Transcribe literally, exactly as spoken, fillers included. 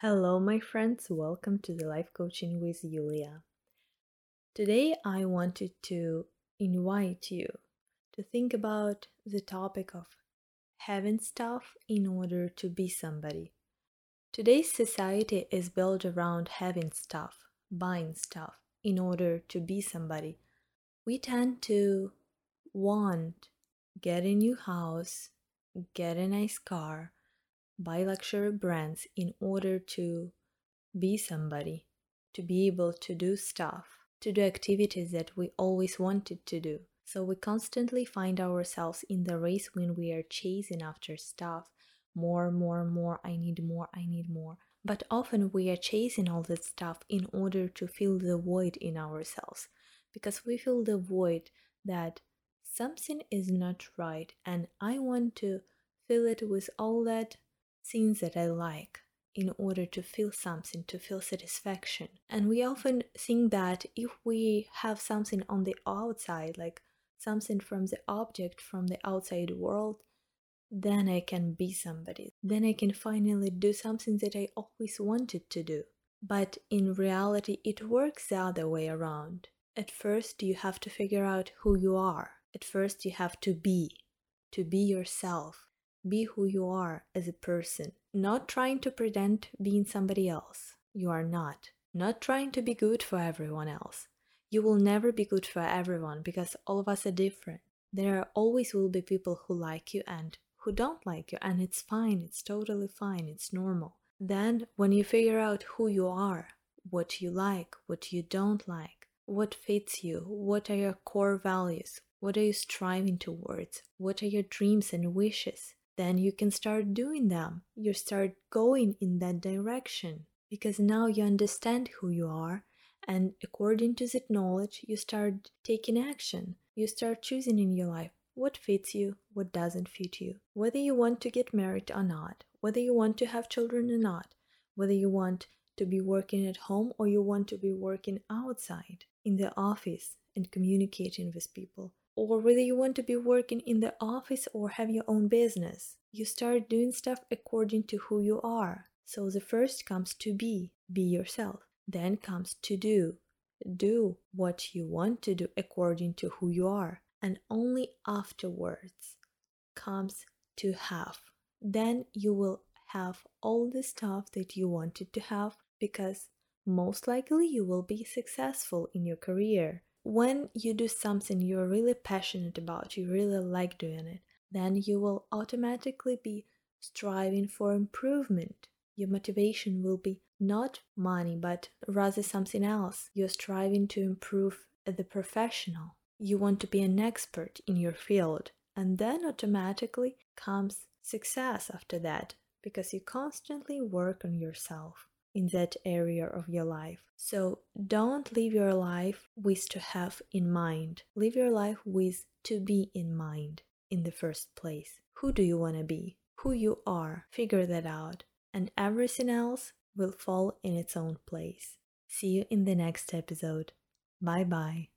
Hello my friends, welcome to the Life Coaching with Yulia. Today I wanted to invite you to think about the topic of having stuff in order to be somebody. Today's society is built around having stuff, buying stuff in order to be somebody. We tend to want get a new house, get a nice car, buy luxury brands in order to be somebody, to be able to do stuff, to do activities that we always wanted to do. So we constantly find ourselves in the race when we are chasing after stuff. More, more, more, I need more, I need more. But often we are chasing all that stuff in order to fill the void in ourselves, because we feel the void that something is not right and I want to fill it with all that things that I like in order to feel something, to feel satisfaction. And we often think that if we have something on the outside, like something from the object, from the outside world, then I can be somebody. Then I can finally do something that I always wanted to do. But in reality, it works the other way around. At first, you have to figure out who you are. At first, you have to be, to be yourself. Be who you are as a person, not trying to pretend being somebody else. You are not. Not trying to be good for everyone else. You will never be good for everyone because all of us are different. There always will be people who like you and who don't like you, and it's fine, it's totally fine, it's normal. Then, when you figure out who you are, what you like, what you don't like, what fits you, what are your core values, what are you striving towards, what are your dreams and wishes, then you can start doing them. You start going in that direction because now you understand who you are, and according to that knowledge, you start taking action. You start choosing in your life what fits you, what doesn't fit you, whether you want to get married or not, whether you want to have children or not, whether you want to be working at home or you want to be working outside in the office and communicating with people, or whether you want to be working in the office or have your own business. You start doing stuff according to who you are. So the first comes to be, be yourself. Then comes to do, do what you want to do according to who you are. And only afterwards comes to have. Then you will have all the stuff that you wanted to have, because most likely you will be successful in your career. When you do something you're really passionate about, you really like doing it, then you will automatically be striving for improvement. Your motivation will be not money, but rather something else. You're striving to improve as a professional. You want to be an expert in your field. And then automatically comes success after that, because you constantly work on yourself in that area of your life. So don't live your life with to have in mind. Live your life with to be in mind in the first place. Who do you want to be? Who you are? Figure that out. And everything else will fall in its own place. See you in the next episode. Bye-bye.